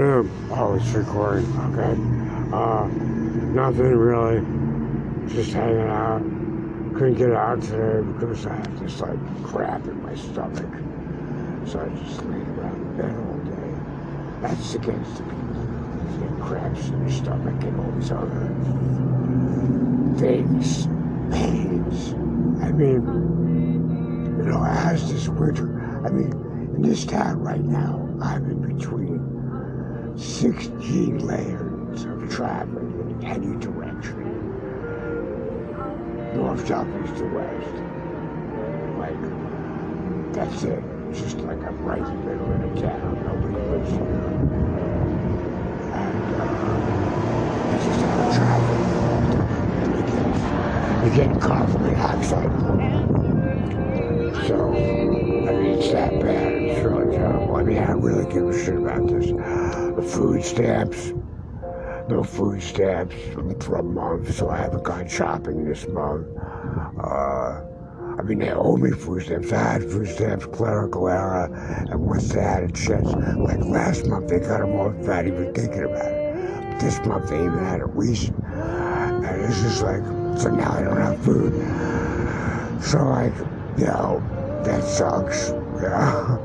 afternoon. Oh, it's recording. Okay. Nothing really. Just hanging out. Couldn't get out today because I had this crap in my stomach. So I just laid around in bed all day. That's against the people. You get cramps in your stomach and all these other things. Pains. I mean, you know, as this winter, I mean, in this town right now, I'm in between 16 layers of traffic in any direction. North, south, east, to west. Like, that's it. It's just like I'm right in the middle of the town. Nobody lives here. And it's just out of traffic. You get carbon monoxide poisoning. So, I mean, it's that bad. It's really terrible. I mean, I don't really give a shit about this. The food stamps. No food stamps for a month, so I haven't gone shopping this month. I mean, they owe me food stamps. I had food stamps, clerical error, and once they had a chance, like last month, they got them all without even thinking about it. This month, they even had a reason. And it's just like, so now I don't have food. So, like, you know, that sucks. Yeah.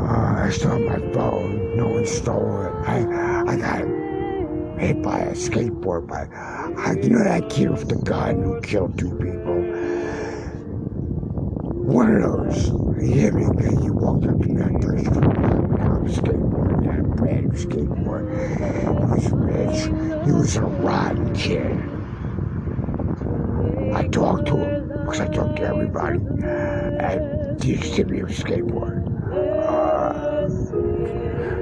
I still have my phone. No one stole it. I got hit by a skateboard. You know that kid with the gun who killed two people? One of those. He hit me because he walked up to me on Thursday. Now I'm skateboarding. I had a brand new skateboard. He was rich. He was a rotten kid. I talked to him because I talked to everybody. And he used to be a skateboard.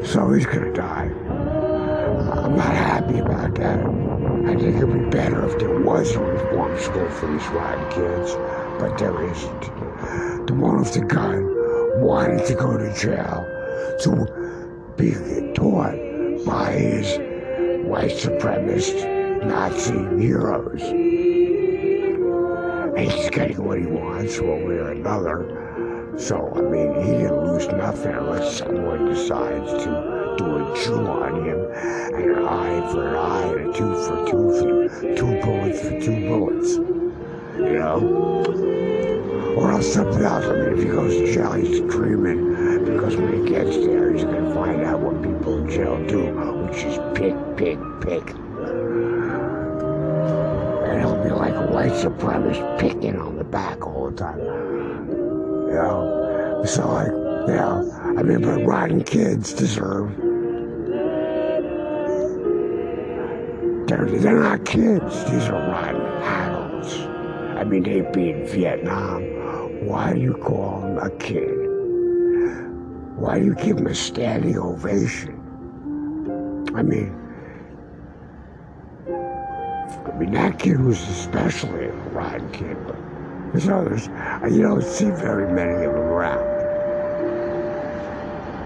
So he's gonna die. I'm not happy about that. I think it'd be better if there was a reform school for these rotten kids, but there isn't. The one with the gun wanted to go to jail to be taught by his white supremacist Nazi heroes. He's getting what he wants, one way or another. So, I mean, he didn't lose nothing unless someone decides to do a chew on him, and an eye for an eye, and a tooth for a tooth, and two bullets for two bullets, you know? Or else something else. I mean, if he goes to jail, he's screaming, because when he gets there, he's going to find out what people in jail do, which is pick, pick, pick. And he'll be like a white supremacist picking on the back all the time. You know, so like, you know, I mean, but rotten kids deserve, they're not kids, these are rotten adults. I mean, they'd be in Vietnam. Why do you call them a kid? Why do you give them a standing ovation? I mean, that kid was especially a rotten kid, but there's others. You don't see very many of them around.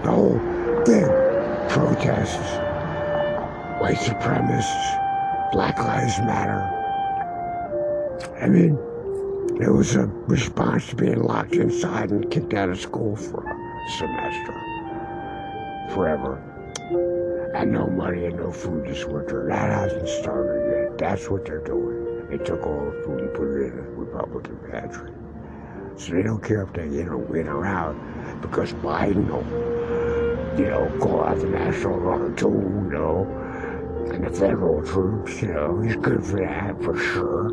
The whole thing, protests, white supremacists, Black Lives Matter. I mean, it was a response to being locked inside and kicked out of school for a semester, forever. And no money and no food this winter. That hasn't started yet. That's what they're doing. They took all the food and put it in a Republican pantry. So they don't care if they win or out, because Biden will, you know, call out the National Guard too, you know, and the federal troops, you know. He's good for that, for sure.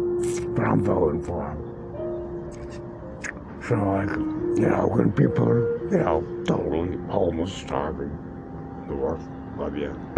But I'm voting for him. So, like, you know, when people are, you know, totally homeless, starving, the world, love you.